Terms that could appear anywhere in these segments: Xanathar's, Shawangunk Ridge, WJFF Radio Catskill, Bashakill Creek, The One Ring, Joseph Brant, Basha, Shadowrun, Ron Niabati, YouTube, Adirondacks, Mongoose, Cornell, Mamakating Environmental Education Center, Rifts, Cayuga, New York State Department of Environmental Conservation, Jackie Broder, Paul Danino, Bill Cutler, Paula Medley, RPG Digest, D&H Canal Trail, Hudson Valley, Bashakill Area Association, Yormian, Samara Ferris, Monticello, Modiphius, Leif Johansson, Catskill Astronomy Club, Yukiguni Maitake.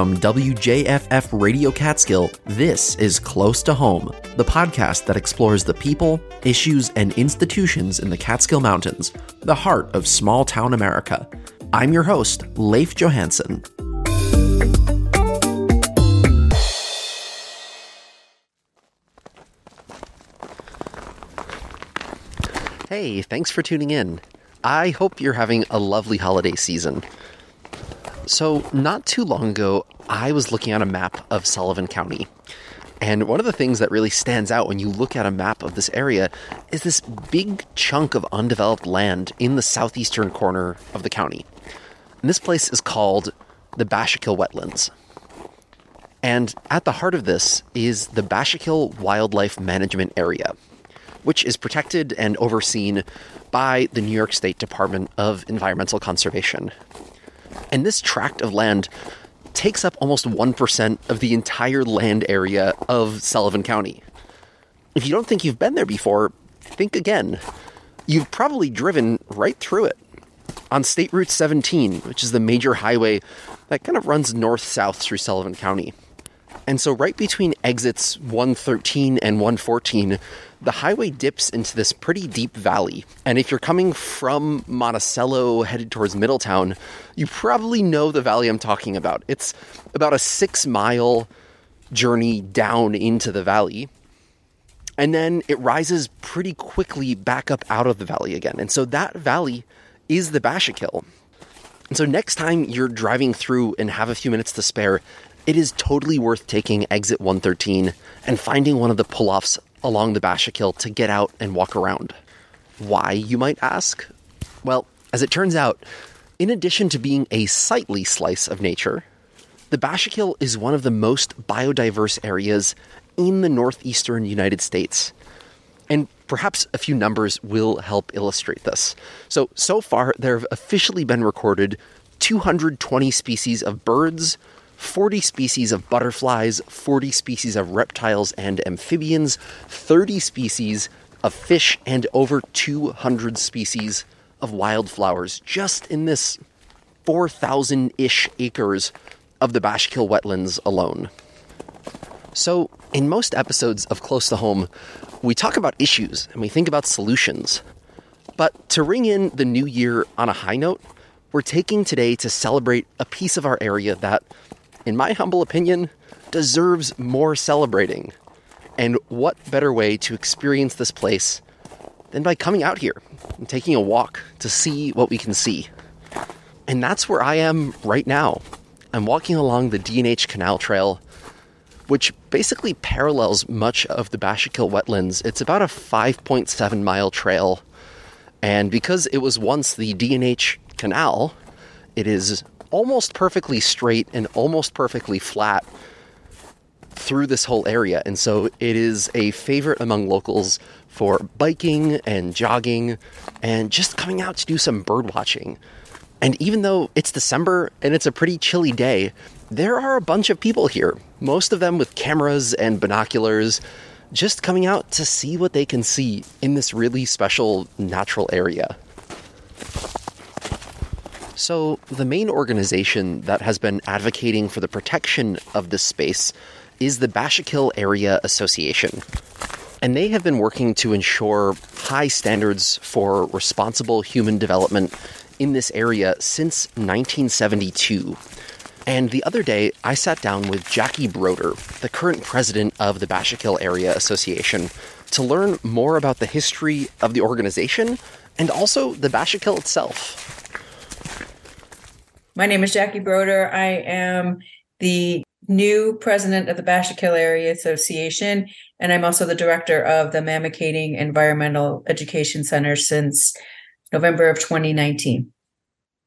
from WJFF Radio Catskill, this is Close to Home, the podcast that explores the people, issues, and institutions in the Catskill Mountains, the heart of small-town America. I'm your host, Leif Johansson. Hey, thanks for tuning in. I hope you're having a lovely holiday season. So, not too long ago, I was looking at a map of Sullivan County. And one of the things that really stands out when you look at a map of this area is this big chunk of undeveloped land in the southeastern corner of the county. And this place is called the Bashakill Wetlands. And at the heart of this is the Bashakill Wildlife Management Area, which is protected and overseen by the New York State Department of Environmental Conservation. And this tract of land takes up almost 1% of the entire land area of Sullivan County. If you don't think you've been there before, think again. You've probably driven right through it. On State Route 17, which is the major highway that kind of runs north-south through Sullivan County. And so right between exits 113 and 114, the highway dips into this pretty deep valley. And if you're coming from Monticello headed towards Middletown, you probably know the valley I'm talking about. It's about a 6-mile journey down into the valley. And then it rises pretty quickly back up out of the valley again. And so that valley is the Bashakill. And so next time you're driving through and have a few minutes to spare, it is totally worth taking exit 113 and finding one of the pull-offs along the Bashakill to get out and walk around. Why, you might ask? Well, as it turns out, in addition to being a sightly slice of nature, the Bashakill is one of the most biodiverse areas in the northeastern United States. And perhaps a few numbers will help illustrate this. So far, there have officially been recorded 220 species of birds, 40 species of butterflies, 40 species of reptiles and amphibians, 30 species of fish, and over 200 species of wildflowers just in this 4,000-ish acres of the Bashakill wetlands alone. So, in most episodes of Close to Home, we talk about issues and we think about solutions. But to ring in the new year on a high note, we're taking today to celebrate a piece of our area that, in my humble opinion, deserves more celebrating. And what better way to experience this place than by coming out here and taking a walk to see what we can see. And that's where I am right now. I'm walking along the D&H Canal Trail, which basically parallels much of the Bashakill wetlands. It's about a 5.7-mile trail. And because it was once the D&H Canal, it is almost perfectly straight and almost perfectly flat through this whole area. And so it is a favorite among locals for biking and jogging and just coming out to do some bird watching. And even though it's December and it's a pretty chilly day, there are a bunch of people here, most of them with cameras and binoculars, just coming out to see what they can see in this really special natural area. So the main organization that has been advocating for the protection of this space is the Bashakill Area Association. And they have been working to ensure high standards for responsible human development in this area since 1972. And the other day, I sat down with Jackie Broder, the current president of the Bashakill Area Association, to learn more about the history of the organization and also the Bashakill itself. My name is Jackie Broder. I am the new president of the Bashakill Area Association, and I'm also the director of the Mamakating Environmental Education Center since November of 2019.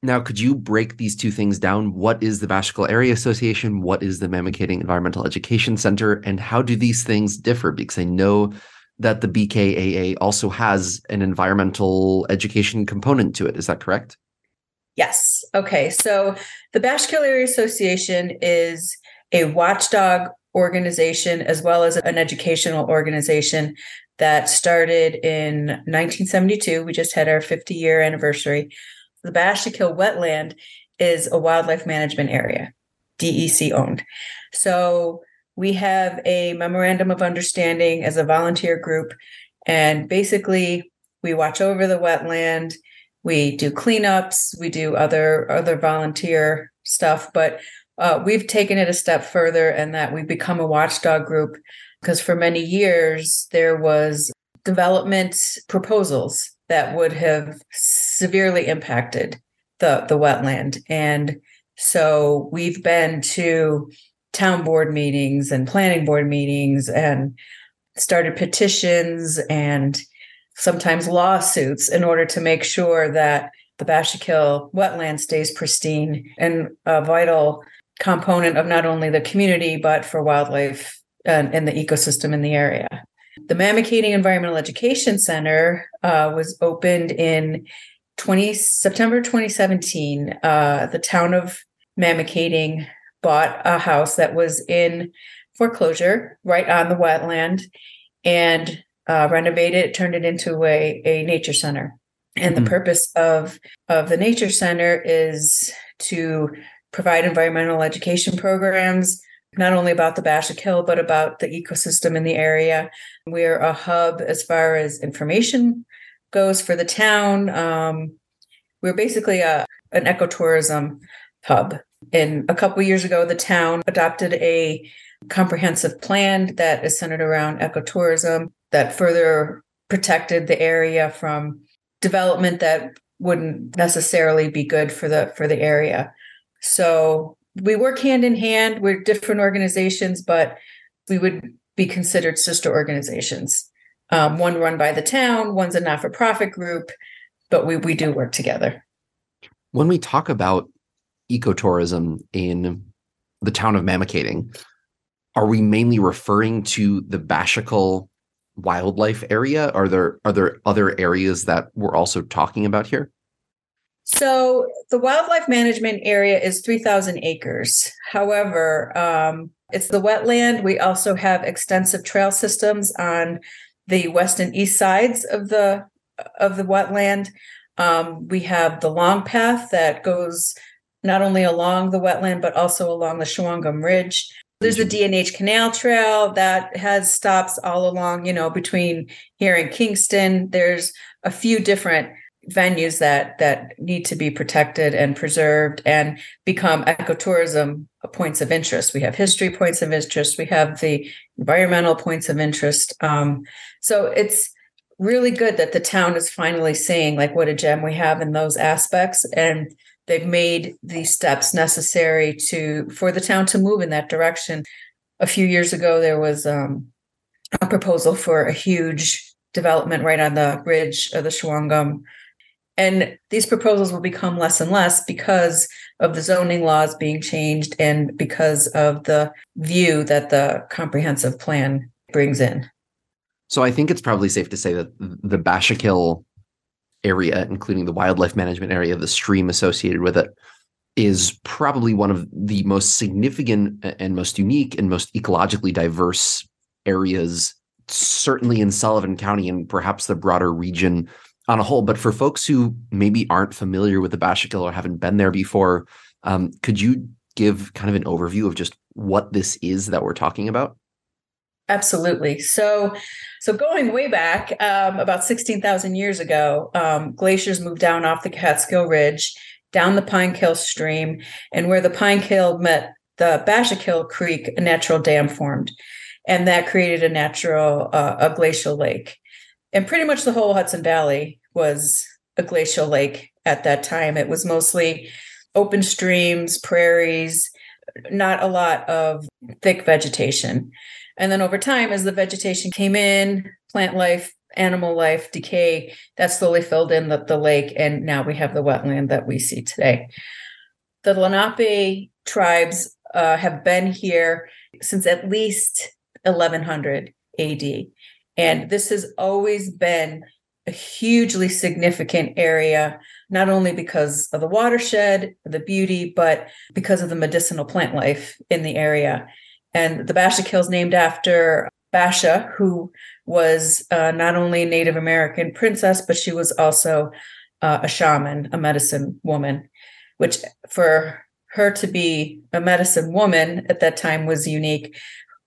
Now, could you break these two things down? What is the Bashakill Area Association? What is the Mamakating Environmental Education Center? And how do these things differ? Because I know that the BKAA also has an environmental education component to it. Is that correct? Yes. Okay. So the Bashakill Area Association is a watchdog organization as well as an educational organization that started in 1972. We just had our 50-year anniversary. The Bashakill Wetland is a wildlife management area. DEC owned. So we have a memorandum of understanding as a volunteer group, and basically we watch over the wetland, we do cleanups, we do other volunteer stuff, but we've taken it a step further and that we've become a watchdog group, because for many years there was development proposals that would have severely impacted the wetland. And so we've been to town board meetings and planning board meetings and started petitions and sometimes lawsuits in order to make sure that the Bashakill wetland stays pristine and a vital component of not only the community, but for wildlife and the ecosystem in the area. The Mamakating Environmental Education Center was opened in September 2017. The town of Mamakating bought a house that was in foreclosure right on the wetland and renovated it, turned it into a nature center. And the purpose of the nature center is to provide environmental education programs, not only about the Bashakill, but about the ecosystem in the area. We're a hub as far as information goes for the town. We're basically an ecotourism hub. And a couple of years ago, the town adopted a comprehensive plan that is centered around ecotourism that further protected the area from development that wouldn't necessarily be good for the area. So we work hand in hand. We're different organizations, but we would be considered sister organizations. One run by the town, one's a not-for-profit group, but we do work together. When we talk about ecotourism in the town of Mamakating, are we mainly referring to the Bashakill wildlife area? Are there other areas that we're also talking about here? So the wildlife management area is 3,000 acres. However, it's the wetland. We also have extensive trail systems on the west and east sides of the wetland. We have the long path that goes not only along the wetland, but also along the Shawangunk Ridge. There's the D&H Canal Trail that has stops all along, between here and Kingston. There's a few different venues that need to be protected and preserved and become ecotourism points of interest. We have history points of interest. We have the environmental points of interest. So it's really good that the town is finally seeing like what a gem we have in those aspects. And they've made the steps necessary for the town to move in that direction. A few years ago, there was a proposal for a huge development right on the ridge of the Shawangunk. And these proposals will become less and less because of the zoning laws being changed and because of the view that the comprehensive plan brings in. So I think it's probably safe to say that the Bashakill area, including the wildlife management area, the stream associated with it, is probably one of the most significant and most unique and most ecologically diverse areas, certainly in Sullivan County and perhaps the broader region on a whole. But for folks who maybe aren't familiar with the Bashakill or haven't been there before, could you give kind of an overview of just what this is that we're talking about? Absolutely. So going way back, about 16,000 years ago, glaciers moved down off the Catskill Ridge, down the Pine Kill Stream, and where the Pine Kill met the Bashakill Creek, a natural dam formed, and that created a natural a glacial lake. And pretty much the whole Hudson Valley was a glacial lake at that time. It was mostly open streams, prairies, not a lot of thick vegetation. And then over time, as the vegetation came in, plant life, animal life, decay, that slowly filled in the lake. And now we have the wetland that we see today. The Lenape tribes have been here since at least 1100 AD. And this has always been a hugely significant area, not only because of the watershed, the beauty, but because of the medicinal plant life in the area. And the Bashakill is named after Basha, who was not only a Native American princess, but she was also a shaman, a medicine woman, which for her to be a medicine woman at that time was unique.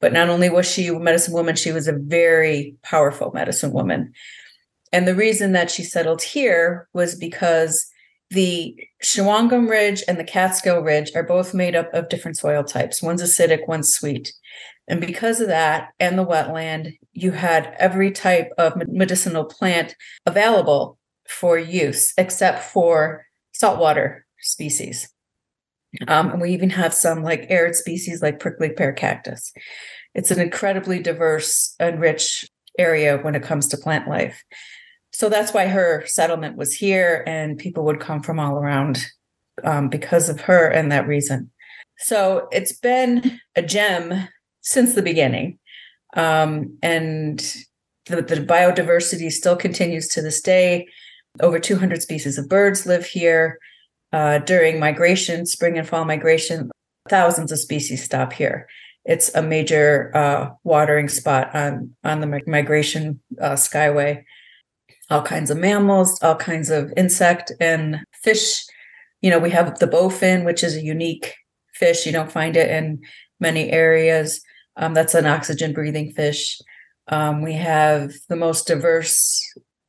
But not only was she a medicine woman, she was a very powerful medicine woman. And the reason that she settled here was because the Shawangunk Ridge and the Catskill Ridge are both made up of different soil types. One's acidic, one's sweet. And because of that and the wetland, you had every type of medicinal plant available for use, except for saltwater species. And we even have some like arid species like prickly pear cactus. It's an incredibly diverse and rich area when it comes to plant life. So that's why her settlement was here, and people would come from all around because of her and that reason. So it's been a gem since the beginning. And the biodiversity still continues to this day. Over 200 species of birds live here. During migration, spring and fall migration, thousands of species stop here. It's a major watering spot on the migration skyway. All kinds of mammals, all kinds of insect and fish. You know, we have the bowfin, which is a unique fish. You don't find it in many areas. That's an oxygen-breathing fish. We have the most diverse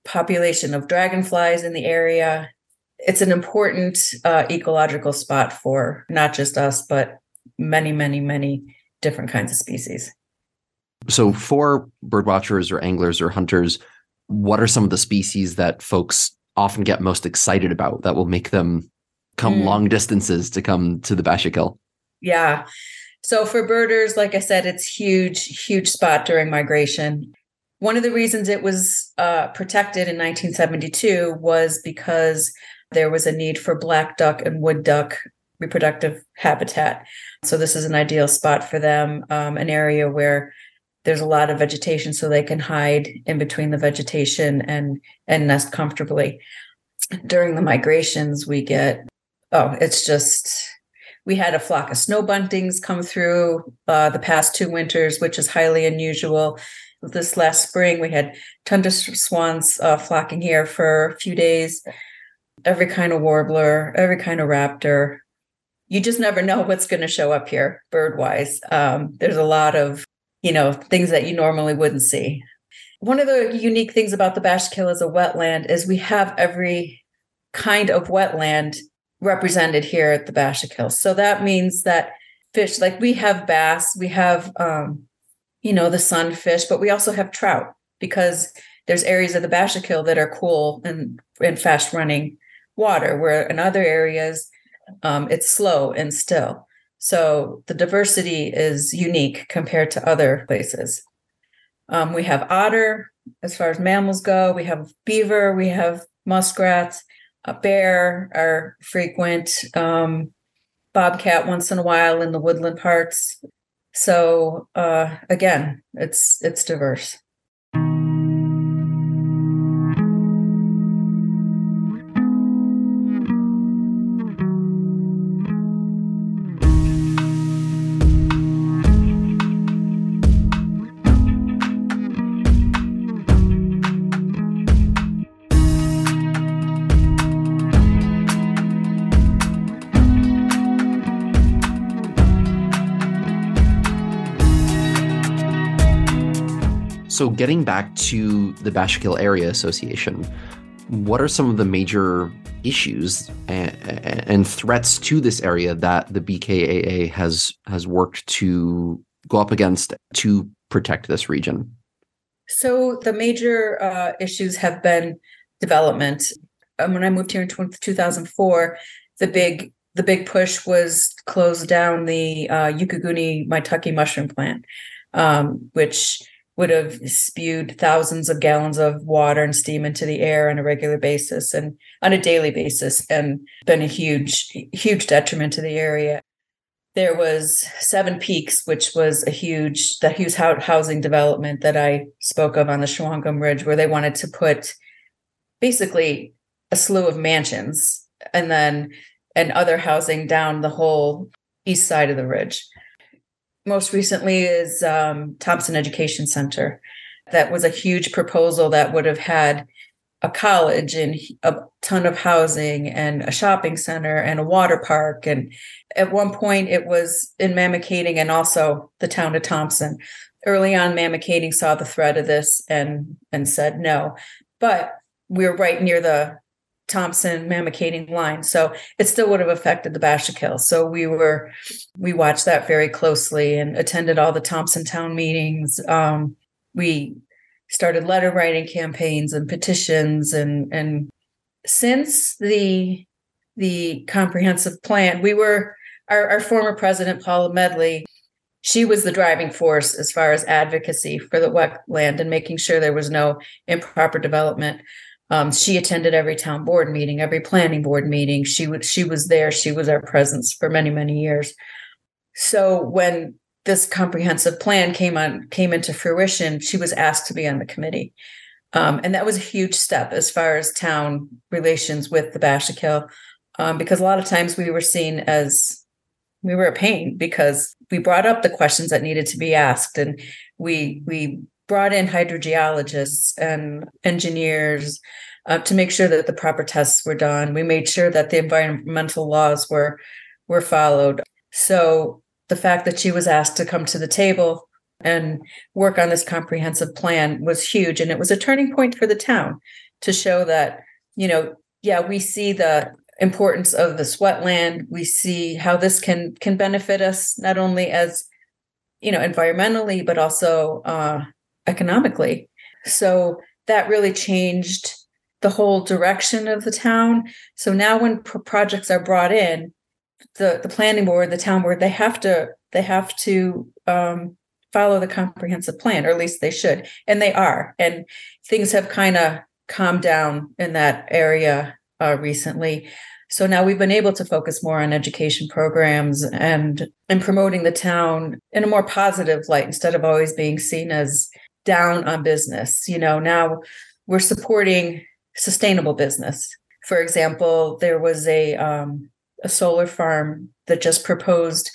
population of dragonflies in the area. It's an important ecological spot for not just us, but many, many, many different kinds of species. So for bird watchers or anglers or hunters, what are some of the species that folks often get most excited about that will make them come long distances to come to the Bashakill? Yeah. So for birders, like I said, it's huge, huge spot during migration. One of the reasons it was protected in 1972 was because there was a need for black duck and wood duck reproductive habitat. So this is an ideal spot for them, an area where there's a lot of vegetation so they can hide in between the vegetation and nest comfortably. During the migrations, we get, we had a flock of snow buntings come through the past two winters, which is highly unusual. This last spring, we had tundra swans flocking here for a few days. Every kind of warbler, every kind of raptor. You just never know what's going to show up here bird-wise. There's a lot of, things that you normally wouldn't see. One of the unique things about the Bashakill as a wetland is we have every kind of wetland represented here at the Bashakill. So that means that fish, like we have bass, we have, the sunfish, but we also have trout because there's areas of the Bashakill that are cool and fast running water, where in other areas it's slow and still. So the diversity is unique compared to other places. We have otter, as far as mammals go, we have beaver, we have muskrats, a bear are frequent, bobcat once in a while in the woodland parts. So again, it's diverse. So getting back to the Bashakill Area Association, what are some of the major issues and threats to this area that the BKAA has worked to go up against to protect this region? So the major issues have been development. When I moved here in 2004, the big push was close down the Yukiguni Maitake mushroom plant, which would have spewed thousands of gallons of water and steam into the air on a regular basis and on a daily basis, and been a huge, huge detriment to the area. There was Seven Peaks, which was that huge housing development that I spoke of on the Shawangunk Ridge, where they wanted to put basically a slew of mansions and other housing down the whole east side of the ridge. Most recently is Thompson Education Center. That was a huge proposal that would have had a college and a ton of housing and a shopping center and a water park. And at one point it was in Mamakating and also the town of Thompson. Early on, Mamakating saw the threat of this and said no. But we're right near the Thompson-Mamakating line, so it still would have affected the Bashakill. So we watched that very closely and attended all the Thompson town meetings. We started letter writing campaigns and petitions, and since the comprehensive plan, we were our former president Paula Medley. She was the driving force as far as advocacy for the wetland and making sure there was no improper development. She attended every town board meeting, every planning board meeting. She was there. She was our presence for many, many years. So when this comprehensive plan came into fruition, she was asked to be on the committee. And that was a huge step as far as town relations with the Bashakill, because a lot of times we were seen as, we were a pain because we brought up the questions that needed to be asked. And we brought in hydrogeologists and engineers to make sure that the proper tests were done. We made sure that the environmental laws were followed. So the fact that she was asked to come to the table and work on this comprehensive plan was huge. And it was a turning point for the town to show that, you know, yeah, we see the importance of this wetland. We see how this can benefit us, not only as, you know, environmentally, but also economically. So that really changed the whole direction of the town. So now when projects are brought in, the planning board, the town board, they have to follow the comprehensive plan, or at least they should. And they are. And things have kind of calmed down in that area recently. So now we've been able to focus more on education programs and promoting the town in a more positive light instead of always being seen as down on business. You know, now we're supporting sustainable business. For example, there was a solar farm that just proposed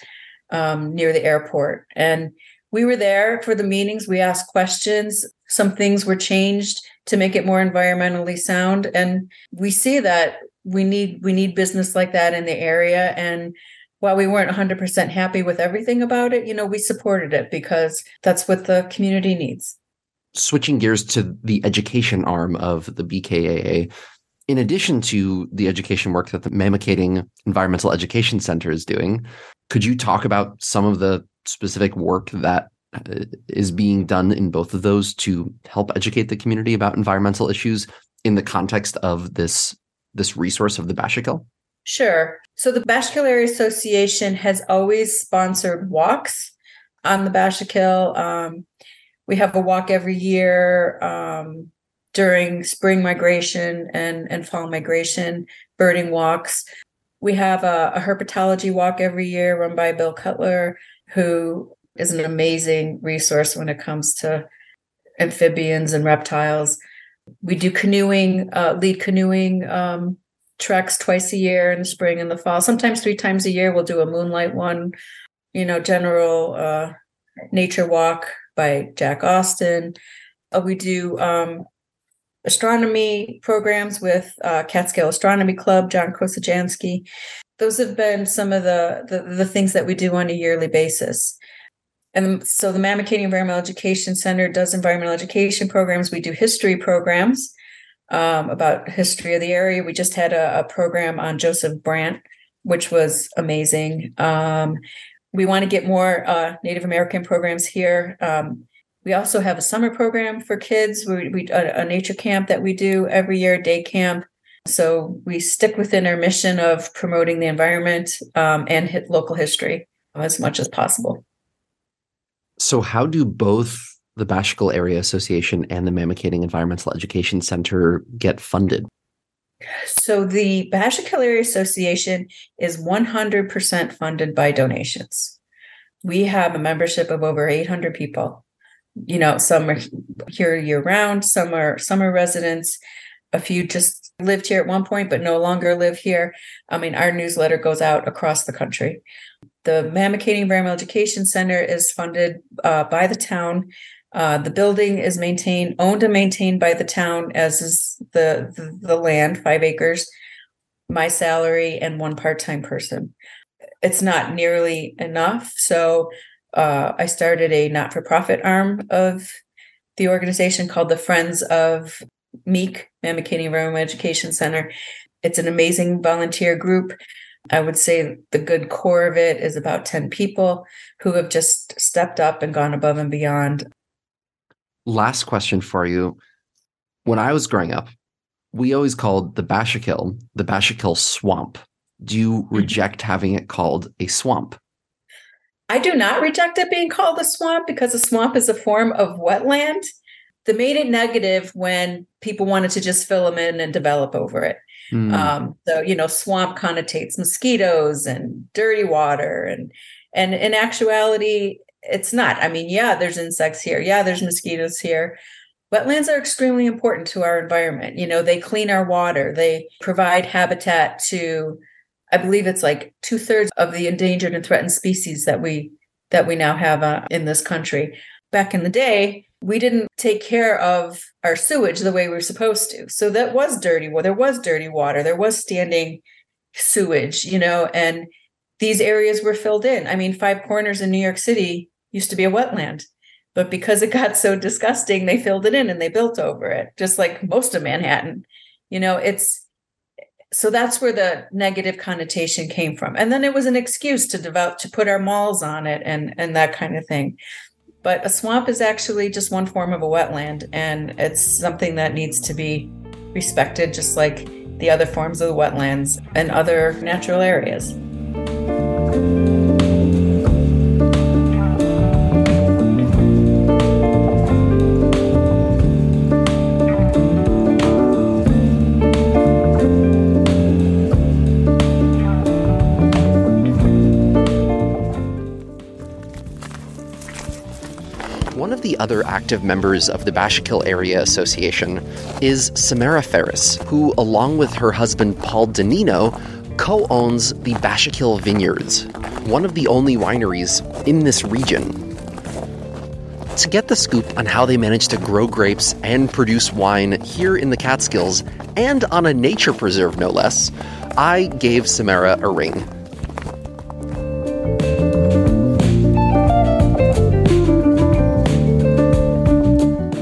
near the airport, and we were there for the meetings. We asked questions. Some things were changed to make it more environmentally sound, and we see that we need business like that in the area. And while we weren't 100% happy with everything about it, you know, we supported it because that's what the community needs. Switching gears to the education arm of the BKAA, in addition to the education work that the Mamakating Environmental Education Center is doing, could you talk about some of the specific work that is being done in both of those to help educate the community about environmental issues in the context of this resource of the Bashakill? Sure. So the Bashakill Area Association has always sponsored walks on the Bashakill. We have a walk every year during spring migration and fall migration, birding walks. We have a herpetology walk every year run by Bill Cutler, who is an amazing resource when it comes to amphibians and reptiles. We do canoeing, lead canoeing treks twice a year in the spring and the fall. Sometimes 3 times a year we'll do a moonlight one, you know, general nature walk by Jack Austin. We do astronomy programs with Catskill Astronomy Club, John Kosajansky. Those have been some of the things that we do on a yearly basis. And so the Mamakating Environmental Education Center does environmental education programs. We do history programs about history of the area. We just had a program on Joseph Brant, which was amazing. We want to get more Native American programs here. We also have a summer program for kids, a nature camp that we do every year, day camp. So we stick within our mission of promoting the environment and local history as much as possible. So how do both the Bashakill Area Association and the Mamakating Environmental Education Center get funded? So the Bashakill Area Association is 100% funded by donations. We have a membership of over 800 people. You know, some are here year round, some are summer residents. A few just lived here at one point, but no longer live here. I mean, our newsletter goes out across the country. The Mamakating Environmental Education Center is funded by the town. The building is owned and maintained by the town, as is the land, 5 acres, my salary, and one part-time person. It's not nearly enough. So I started a not-for-profit arm of the organization called the Friends of MEEC, Mamakating Environmental Education Center. It's an amazing volunteer group. I would say the good core of it is about 10 people who have just stepped up and gone above and beyond. Last question for you. When I was growing up, we always called the Bashakill swamp. Do you reject having it called a swamp? I do not reject it being called a swamp, because a swamp is a form of wetland. They made it negative when people wanted to just fill them in and develop over it. So, you know, swamp connotates mosquitoes and dirty water. And in actuality, it's not. I mean, yeah, there's insects here. Yeah, there's mosquitoes here. Wetlands are extremely important to our environment. You know, they clean our water. They provide habitat to, I believe it's like 2/3 of the endangered and threatened species that we now have in this country. Back in the day, we didn't take care of our sewage the way we were supposed to. So that was dirty. Well, there was dirty water. There was standing sewage, you know, and these areas were filled in. I mean, Five Corners in New York City used to be a wetland, but because it got so disgusting, they filled it in and they built over it, just like most of Manhattan. You know, so that's where the negative connotation came from. And then it was an excuse to put our malls on it and that kind of thing. But a swamp is actually just one form of a wetland, and it's something that needs to be respected, just like the other forms of the wetlands and other natural areas. Other active members of the Bashakill Area Association is Samara Ferris, who, along with her husband Paul Danino, co-owns the Bashakill Vineyards, one of the only wineries in this region. To get the scoop on how they manage to grow grapes and produce wine here in the Catskills, and on a nature preserve no less, I gave Samara a ring.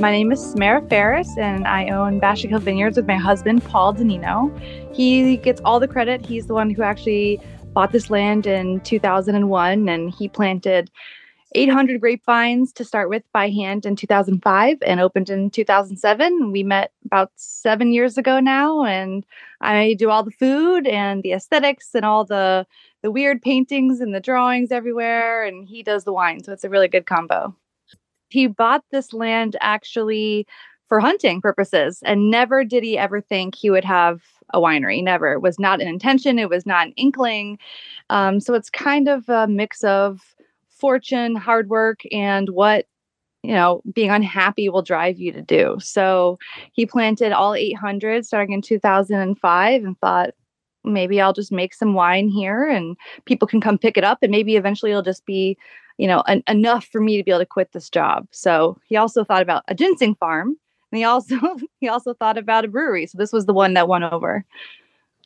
My name is Samara Ferris, and I own Bashakill Vineyards with my husband, Paul Danino. He gets all the credit. He's the one who actually bought this land in 2001, and he planted 800 grapevines to start with by hand in 2005 and opened in 2007. We met about 7 years ago now, and I do all the food and the aesthetics and all the weird paintings and the drawings everywhere, and he does the wine, so it's a really good combo. He bought this land actually for hunting purposes, and never did he ever think he would have a winery. Never. It was not an intention. It was not an inkling. So it's kind of a mix of fortune, hard work, and what, you know, being unhappy will drive you to do. So he planted all 800 starting in 2005 and thought, maybe I'll just make some wine here and people can come pick it up, and maybe eventually it'll just be, you know, enough for me to be able to quit this job. So he also thought about a ginseng farm, and he also thought about a brewery. So this was the one that won over.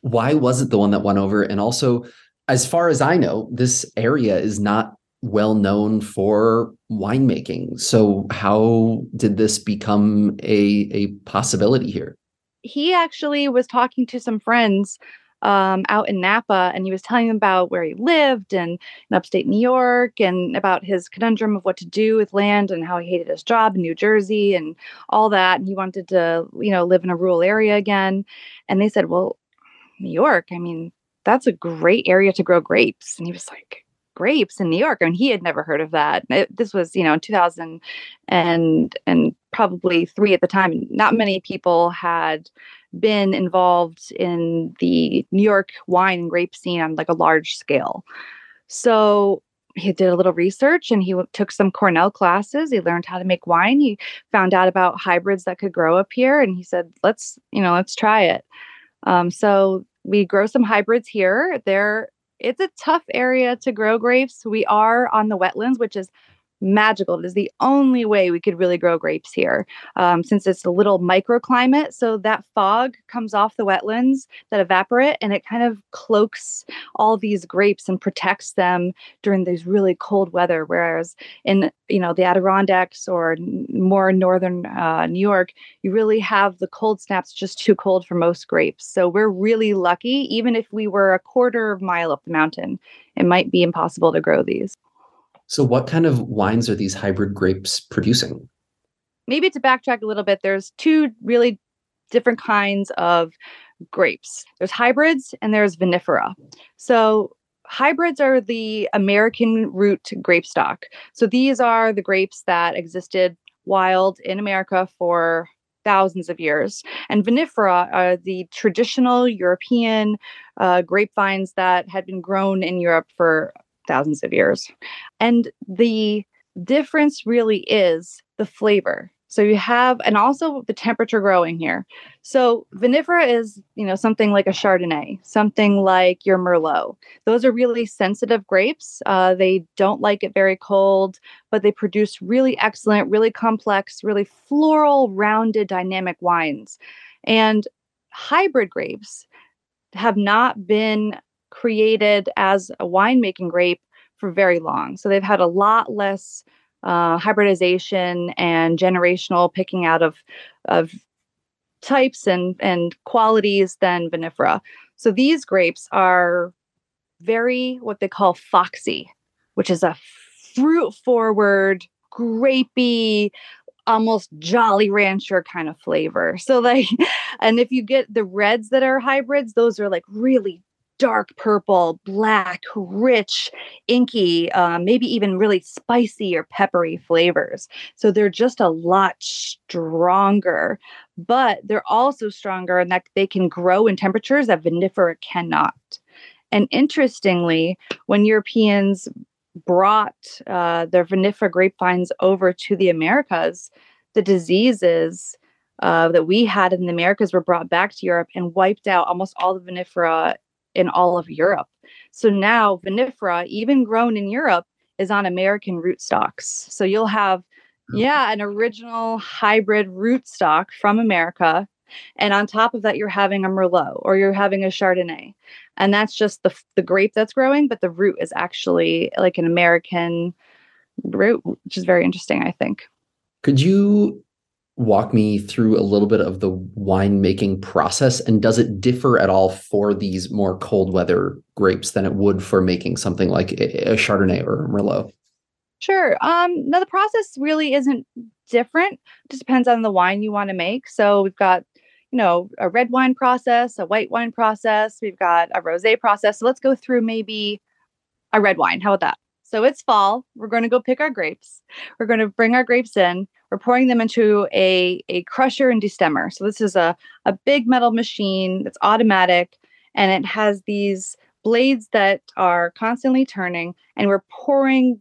Why was it the one that won over? And also, as far as I know, this area is not well known for winemaking. So how did this become a possibility here? He actually was talking to some friends out in Napa, and he was telling them about where he lived and in upstate New York, and about his conundrum of what to do with land and how he hated his job in New Jersey and all that. And he wanted to, you know, live in a rural area again. And they said, well, New York, I mean, that's a great area to grow grapes. And he was like, grapes in New York? I mean, he had never heard of that. This was, you know, in 2000 and probably three at the time. Not many people had been involved in the New York wine and grape scene on like a large scale. So he did a little research, and he took some Cornell classes. He learned how to make wine. He found out about hybrids that could grow up here, and he said, let's try it. So we grow some hybrids here. It's a tough area to grow grapes. We are on the wetlands, which is magical. It is the only way we could really grow grapes here, since it's a little microclimate. So that fog comes off the wetlands that evaporate, and it kind of cloaks all these grapes and protects them during these really cold weather. Whereas in, you know, the Adirondacks or more northern New York, you really have the cold snaps just too cold for most grapes. So we're really lucky. Even if we were a quarter of a mile up the mountain, it might be impossible to grow these. So what kind of wines are these hybrid grapes producing? Maybe to backtrack a little bit, there's two really different kinds of grapes. There's hybrids and there's vinifera. So hybrids are the American root grape stock. So these are the grapes that existed wild in America for thousands of years. And vinifera are the traditional European grapevines that had been grown in Europe for thousands of years. And the difference really is the flavor. So you have, and also the temperature growing here. So vinifera is, you know, something like a Chardonnay, something like your Merlot. Those are really sensitive grapes. They don't like it very cold, but they produce really excellent, really complex, really floral, rounded, dynamic wines. And hybrid grapes have not been created as a winemaking grape for very long. So they've had a lot less hybridization and generational picking out of types and qualities than vinifera. So these grapes are very what they call foxy, which is a fruit-forward, grapey, almost Jolly Rancher kind of flavor. So like, and if you get the reds that are hybrids, those are like really dark purple, black, rich, inky, maybe even really spicy or peppery flavors. So they're just a lot stronger, but they're also stronger in that they can grow in temperatures that vinifera cannot. And interestingly, when Europeans brought their vinifera grapevines over to the Americas, the diseases that we had in the Americas were brought back to Europe and wiped out almost all the vinifera in all of Europe. So now vinifera, even grown in Europe, is on American rootstocks. So you'll have, an original hybrid rootstock from America. And on top of that, you're having a Merlot or you're having a Chardonnay. And that's just the grape that's growing, but the root is actually like an American root, which is very interesting, I think. Could you walk me through a little bit of the winemaking process, and does it differ at all for these more cold weather grapes than it would for making something like a Chardonnay or a Merlot? Sure. No, the process really isn't different. It just depends on the wine you want to make. So we've got, you know, a red wine process, a white wine process. We've got a rosé process. So let's go through maybe a red wine. How about that? So it's fall. We're going to go pick our grapes. We're going to bring our grapes in. We're pouring them into a crusher and destemmer. So this is a big metal machine that's automatic, and it has these blades that are constantly turning, and we're pouring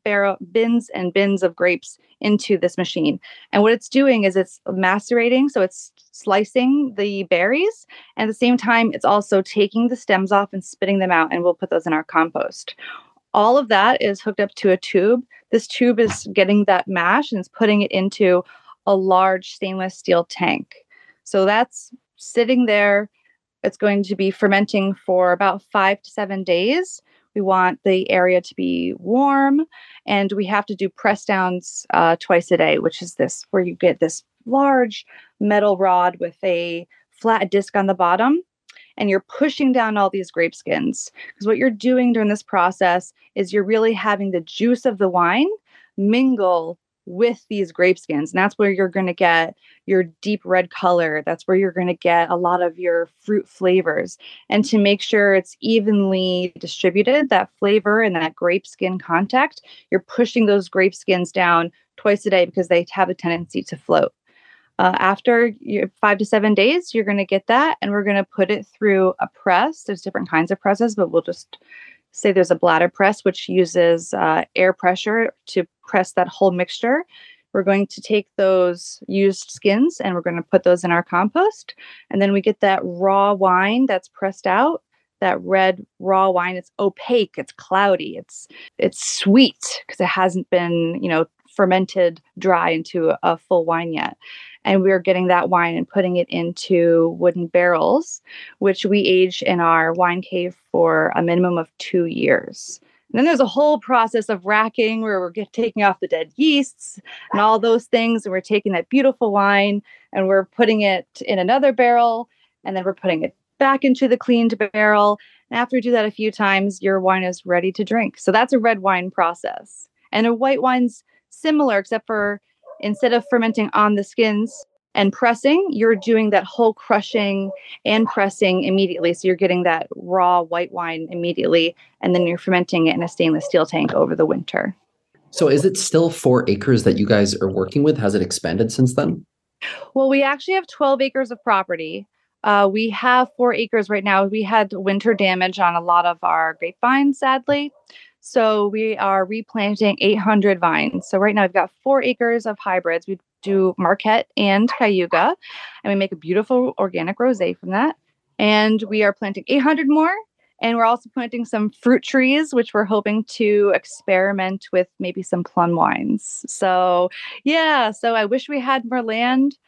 bins and bins of grapes into this machine. And what it's doing is it's macerating, so it's slicing the berries, and at the same time, it's also taking the stems off and spitting them out, and we'll put those in our compost. All of that is hooked up to a tube. This tube is getting that mash and it's putting it into a large stainless steel tank. So that's sitting there. It's going to be fermenting for about 5 to 7 days. We want the area to be warm, and we have to do press downs twice a day, which is this where you get this large metal rod with a flat disc on the bottom. And you're pushing down all these grape skins, because what you're doing during this process is you're really having the juice of the wine mingle with these grape skins. And that's where you're going to get your deep red color. That's where you're going to get a lot of your fruit flavors. And to make sure it's evenly distributed, that flavor and that grape skin contact, you're pushing those grape skins down twice a day because they have a tendency to float. After 5 to 7 days, you're going to get that, and we're going to put it through a press. There's different kinds of presses, but we'll just say there's a bladder press, which uses air pressure to press that whole mixture. We're going to take those used skins, and we're going to put those in our compost, and then we get that raw wine that's pressed out, that red raw wine. It's opaque, it's cloudy, it's sweet because it hasn't been, fermented dry into a full wine yet. And we were getting that wine and putting it into wooden barrels, which we age in our wine cave for a minimum of 2 years. And then there's a whole process of racking where we're taking off the dead yeasts and all those things. And we're taking that beautiful wine and we're putting it in another barrel. And then we're putting it back into the cleaned barrel. And after you do that a few times, your wine is ready to drink. So that's a red wine process. And a white wine's similar, except for instead of fermenting on the skins and pressing, you're doing that whole crushing and pressing immediately. So you're getting that raw white wine immediately, and then you're fermenting it in a stainless steel tank over the winter. So is it still 4 acres that you guys are working with? Has it expanded since then? Well, we actually have 12 acres of property. We have 4 acres right now. We had winter damage on a lot of our grapevines, sadly. So we are replanting 800 vines. So right now we've got 4 acres of hybrids. We do Marquette and Cayuga, and we make a beautiful organic rosé from that. And we are planting 800 more. And we're also planting some fruit trees, which we're hoping to experiment with maybe some plum wines. So yeah, so I wish we had more land.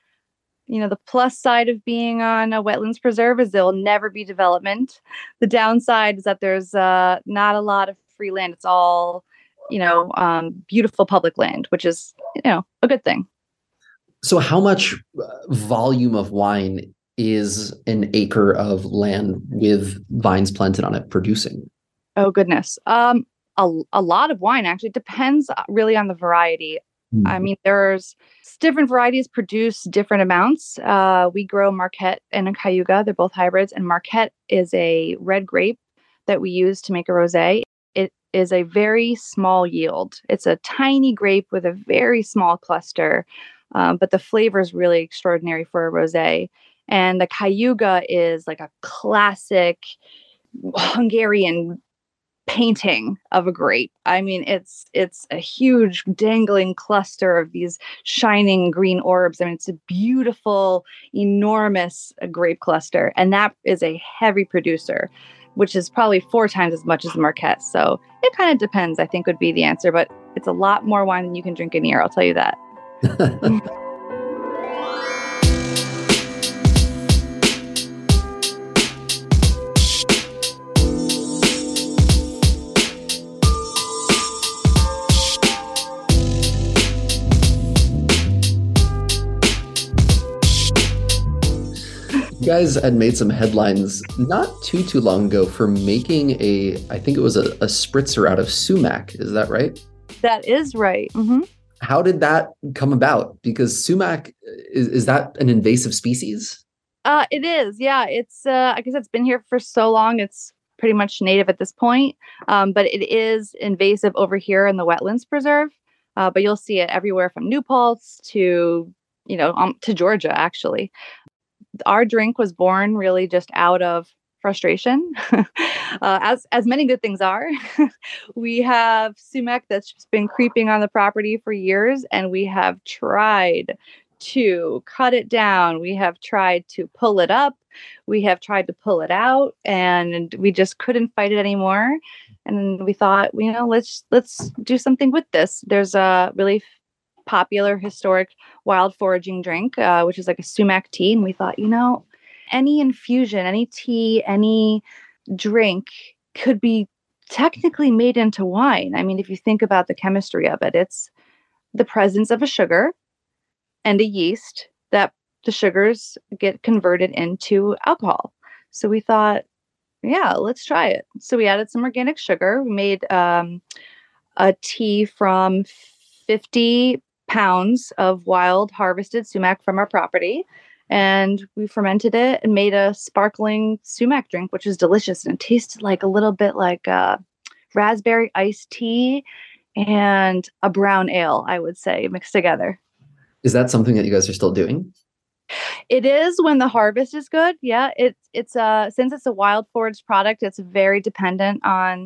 You know, the plus side of being on a wetlands preserve is there will never be development. The downside is that there's not a lot of free land. It's all, you know, beautiful public land, which is, you know, a good thing. So how much volume of wine is an acre of land with vines planted on it producing? Oh, goodness. A lot of wine, actually. It depends really on the variety. I mean, there's different varieties produce different amounts. We grow Marquette and a Cayuga. They're both hybrids. And Marquette is a red grape that we use to make a rosé. It is a very small yield. It's a tiny grape with a very small cluster. But the flavor is really extraordinary for a rosé. And the Cayuga is like a classic Hungarian painting of a grape. I mean, it's a huge dangling cluster of these shining green orbs. I mean, it's a beautiful, enormous grape cluster. And that is a heavy producer, which is probably 4 times as much as the Marquette. So it kind of depends, I think, would be the answer. But it's a lot more wine than you can drink in a year, I'll tell you that. You guys had made some headlines not too long ago for making a spritzer out of sumac. Is that right? That is right. Mm-hmm. How did that come about? Because sumac, is that an invasive species? It is. Yeah. It's, I guess it's been here for so long. It's pretty much native at this point. But it is invasive over here in the wetlands preserve. But you'll see it everywhere from New Paltz to Georgia, actually. Our drink was born really just out of frustration, as many good things are. We have sumac that's been creeping on the property for years, and we have tried to cut it down. We have tried to pull it up. We have tried to pull it out, and we just couldn't fight it anymore. And we thought, you know, let's do something with this. There's a really popular historic wild foraging drink, which is like a sumac tea. And we thought, you know, any infusion, any tea, any drink could be technically made into wine. I mean, if you think about the chemistry of it, it's the presence of a sugar and a yeast that the sugars get converted into alcohol. So we thought, yeah, let's try it. So we added some organic sugar. We made a tea from 50 pounds of wild harvested sumac from our property, and we fermented it and made a sparkling sumac drink, which was delicious, and it tasted like a little bit like a raspberry iced tea and a brown ale, I would say, mixed together. Is that something that you guys are still doing? It is when the harvest is good. Yeah, it's since it's a wild foraged product, it's very dependent on,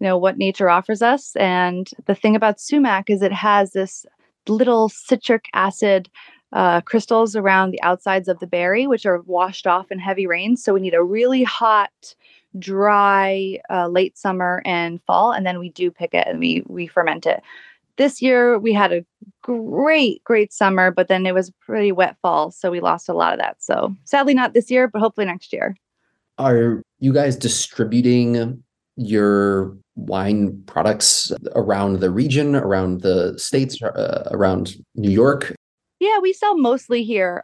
you know, what nature offers us. And the thing about sumac is it has this little citric acid crystals around the outsides of the berry, which are washed off in heavy rains. So we need a really hot, dry late summer and fall, and then we do pick it and we ferment it. This year we had a great summer, but then it was a pretty wet fall, so we lost a lot of that. So sadly not this year, but hopefully next year. Are you guys distributing your wine products around the region, around the states, around New York? Yeah, we sell mostly here.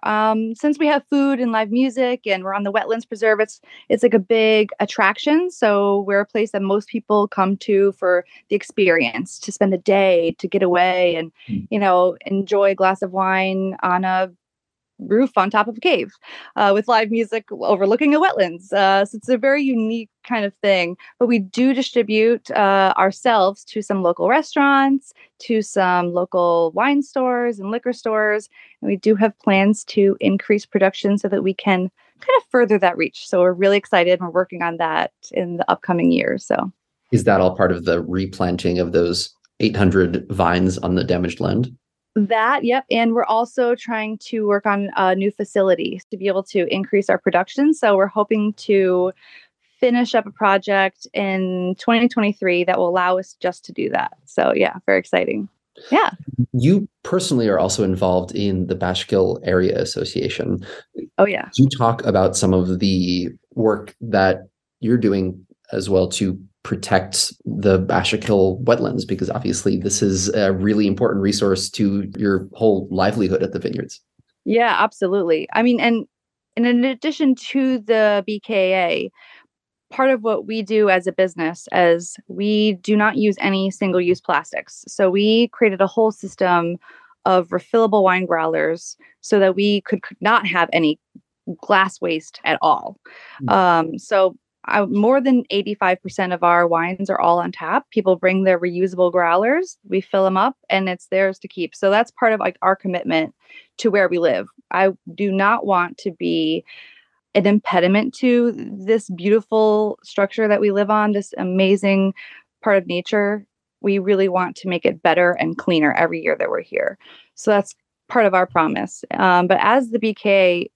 Since we have food and live music and we're on the Wetlands Preserve, it's like a big attraction. So we're a place that most people come to for the experience, to spend a day, to get away and, you know, enjoy a glass of wine on a roof on top of a cave with live music overlooking the wetlands. So it's a very unique kind of thing. But we do distribute ourselves to some local restaurants, to some local wine stores and liquor stores. And we do have plans to increase production so that we can kind of further that reach. So we're really excited. We're working on that in the upcoming years. So is that all part of the replanting of those 800 vines on the damaged land? That, yep. And we're also trying to work on a new facility to be able to increase our production. So we're hoping to finish up a project in 2023 that will allow us just to do that. So yeah, very exciting. Yeah. You personally are also involved in the Bashakill Area Association. Oh yeah. You talk about some of the work that you're doing as well to protect the Bashakill wetlands, because obviously this is a really important resource to your whole livelihood at the vineyards. Yeah, absolutely. I mean, and in addition to the BKA, part of what we do as a business is we do not use any single-use plastics. So we created a whole system of refillable wine growlers so that we could not have any glass waste at all. More than 85% of our wines are all on tap. People bring their reusable growlers. We fill them up and it's theirs to keep. So that's part of like our commitment to where we live. I do not want to be an impediment to this beautiful structure that we live on, this amazing part of nature. We really want to make it better and cleaner every year that we're here. So that's part of our promise. But as the BK,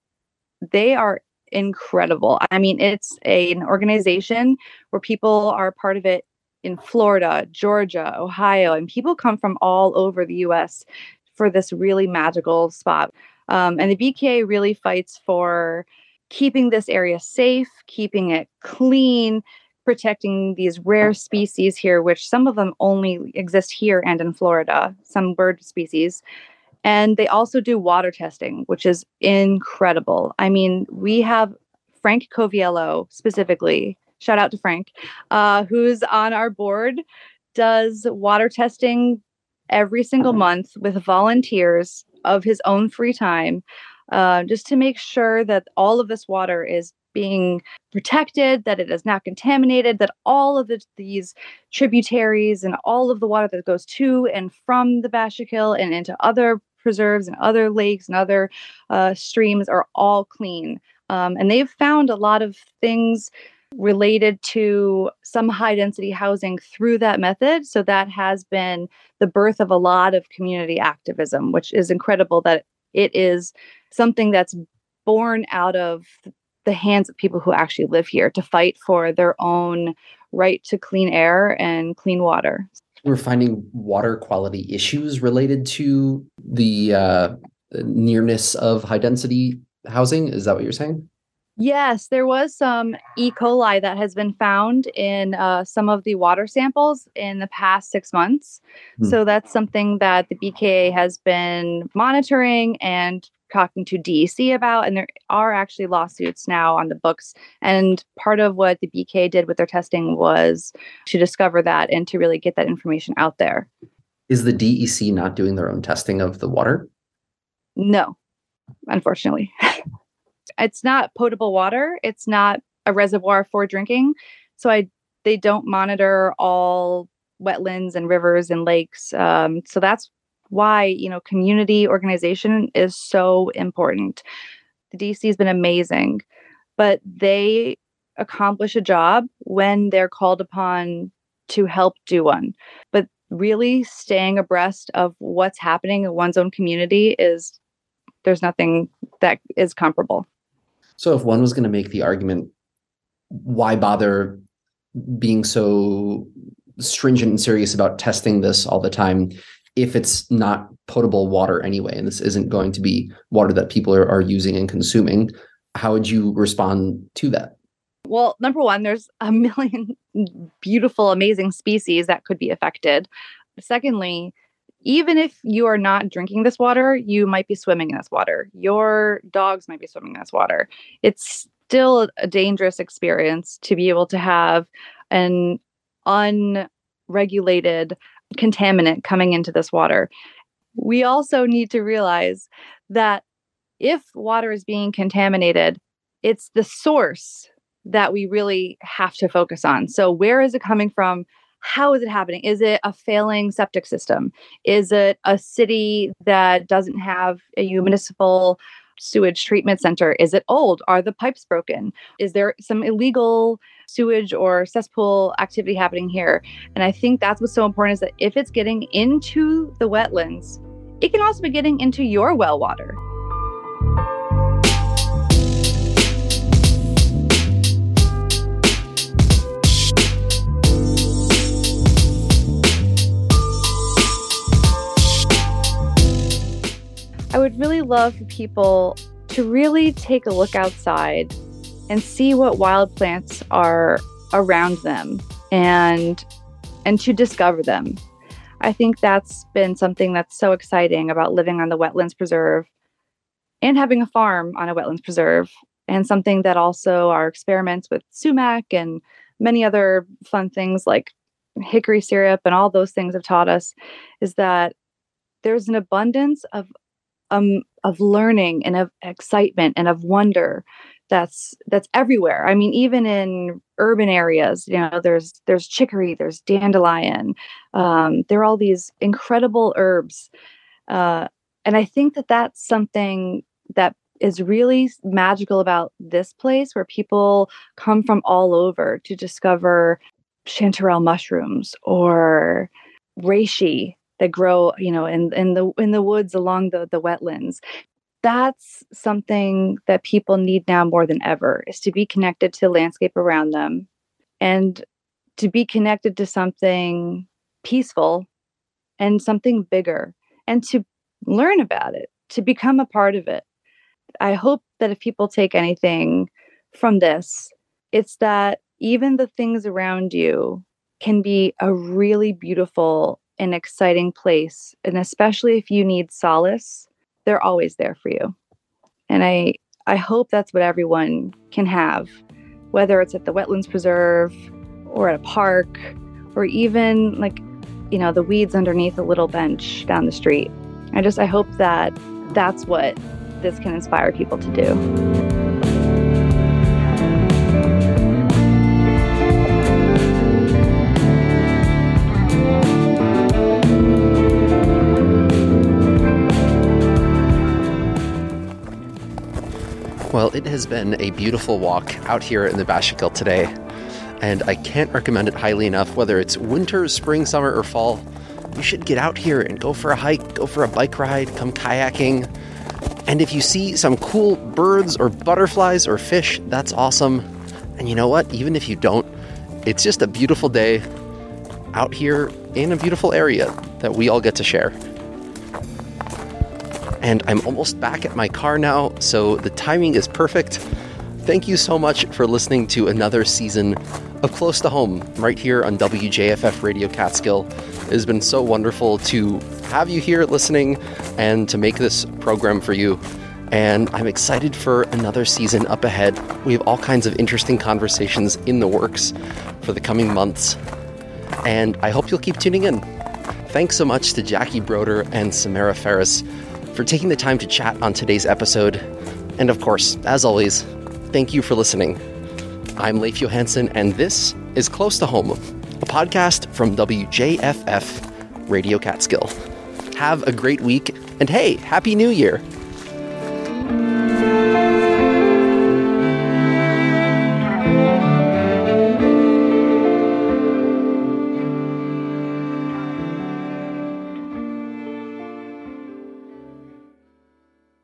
they are incredible. I mean, it's an organization where people are part of it in Florida, Georgia, Ohio, and people come from all over the U.S. for this really magical spot. And the BKA really fights for keeping this area safe, keeping it clean, protecting these rare species here, which some of them only exist here and in Florida, some bird species. And they also do water testing, which is incredible. I mean, we have Frank Coviello specifically, shout out to Frank, who's on our board, does water testing every single month with volunteers of his own free time, just to make sure that all of this water is being protected, that it is not contaminated, that all of these tributaries and all of the water that goes to and from the Bashakill and into other preserves and other lakes and other streams are all clean. And they've found a lot of things related to some high density housing through that method. So that has been the birth of a lot of community activism, which is incredible that it is something that's born out of the hands of people who actually live here to fight for their own right to clean air and clean water. We're finding water quality issues related to the nearness of high density housing. Is that what you're saying? Yes, there was some E. coli that has been found in some of the water samples in the past 6 months. So that's something that the BKA has been monitoring and talking to DEC about, and there are actually lawsuits now on the books. And part of what the BK did with their testing was to discover that and to really get that information out there. Is the DEC not doing their own testing of the water? No, unfortunately. It's not potable water. It's not a reservoir for drinking. So they don't monitor all wetlands and rivers and lakes. So that's why, you know, community organization is so important. The DC has been amazing, but they accomplish a job when they're called upon to help do one. But really staying abreast of what's happening in one's own community is, there's nothing that is comparable. So if one was going to make the argument, why bother being so stringent and serious about testing this all the time? if it's not potable water anyway, and this isn't going to be water that people are using and consuming, how would you respond to that? Well, number one, there's a million beautiful, amazing species that could be affected. Secondly, even if you are not drinking this water, you might be swimming in this water. Your dogs might be swimming in this water. It's still a dangerous experience to be able to have an unregulated contaminant coming into this water. We also need to realize that if water is being contaminated, it's the source that we really have to focus on. So where is it coming from? How is it happening? Is it a failing septic system? Is it a city that doesn't have a municipal sewage treatment center? Is it old? Are the pipes broken? Is there some illegal sewage or cesspool activity happening here? And I think that's what's so important, is that if it's getting into the wetlands, it can also be getting into your well water. I would really love for people to really take a look outside and see what wild plants are around them and to discover them. I think that's been something that's so exciting about living on the wetlands preserve and having a farm on a wetlands preserve, and something that also our experiments with sumac and many other fun things like hickory syrup and all those things have taught us, is that there's an abundance of learning and of excitement and of wonder that's everywhere. I mean, even in urban areas, you know, there's chicory, there's dandelion, there are all these incredible herbs. And I think that that's something that is really magical about this place, where people come from all over to discover chanterelle mushrooms or reishi that grow, you know, in the woods along the wetlands. That's something that people need now more than ever, is to be connected to landscape around them and to be connected to something peaceful and something bigger, and to learn about it, to become a part of it. I hope that if people take anything from this, it's that even the things around you can be a really beautiful an exciting place. And especially if you need solace, they're always there for you. And I hope that's what everyone can have, whether it's at the wetlands preserve or at a park, or even like, you know, the weeds underneath a little bench down the street. I hope that that's what this can inspire people to do. Well, it has been a beautiful walk out here in the Bashakill today, and I can't recommend it highly enough. Whether it's winter, spring, summer, or fall, you should get out here and go for a hike, go for a bike ride, come kayaking. And if you see some cool birds or butterflies or fish, that's awesome. And you know what? Even if you don't, it's just a beautiful day out here in a beautiful area that we all get to share. And I'm almost back at my car now, so the timing is perfect. Thank you so much for listening to another season of Close to Home right here on WJFF Radio Catskill. It has been so wonderful to have you here listening and to make this program for you. And I'm excited for another season up ahead. We have all kinds of interesting conversations in the works for the coming months, and I hope you'll keep tuning in. Thanks so much to Jackie Broder and Samara Ferris for taking the time to chat on today's episode. And of course, as always, thank you for listening. I'm Leif Johansson, and this is Close to Home, a podcast from WJFF Radio Catskill. Have a great week, and hey, Happy New Year!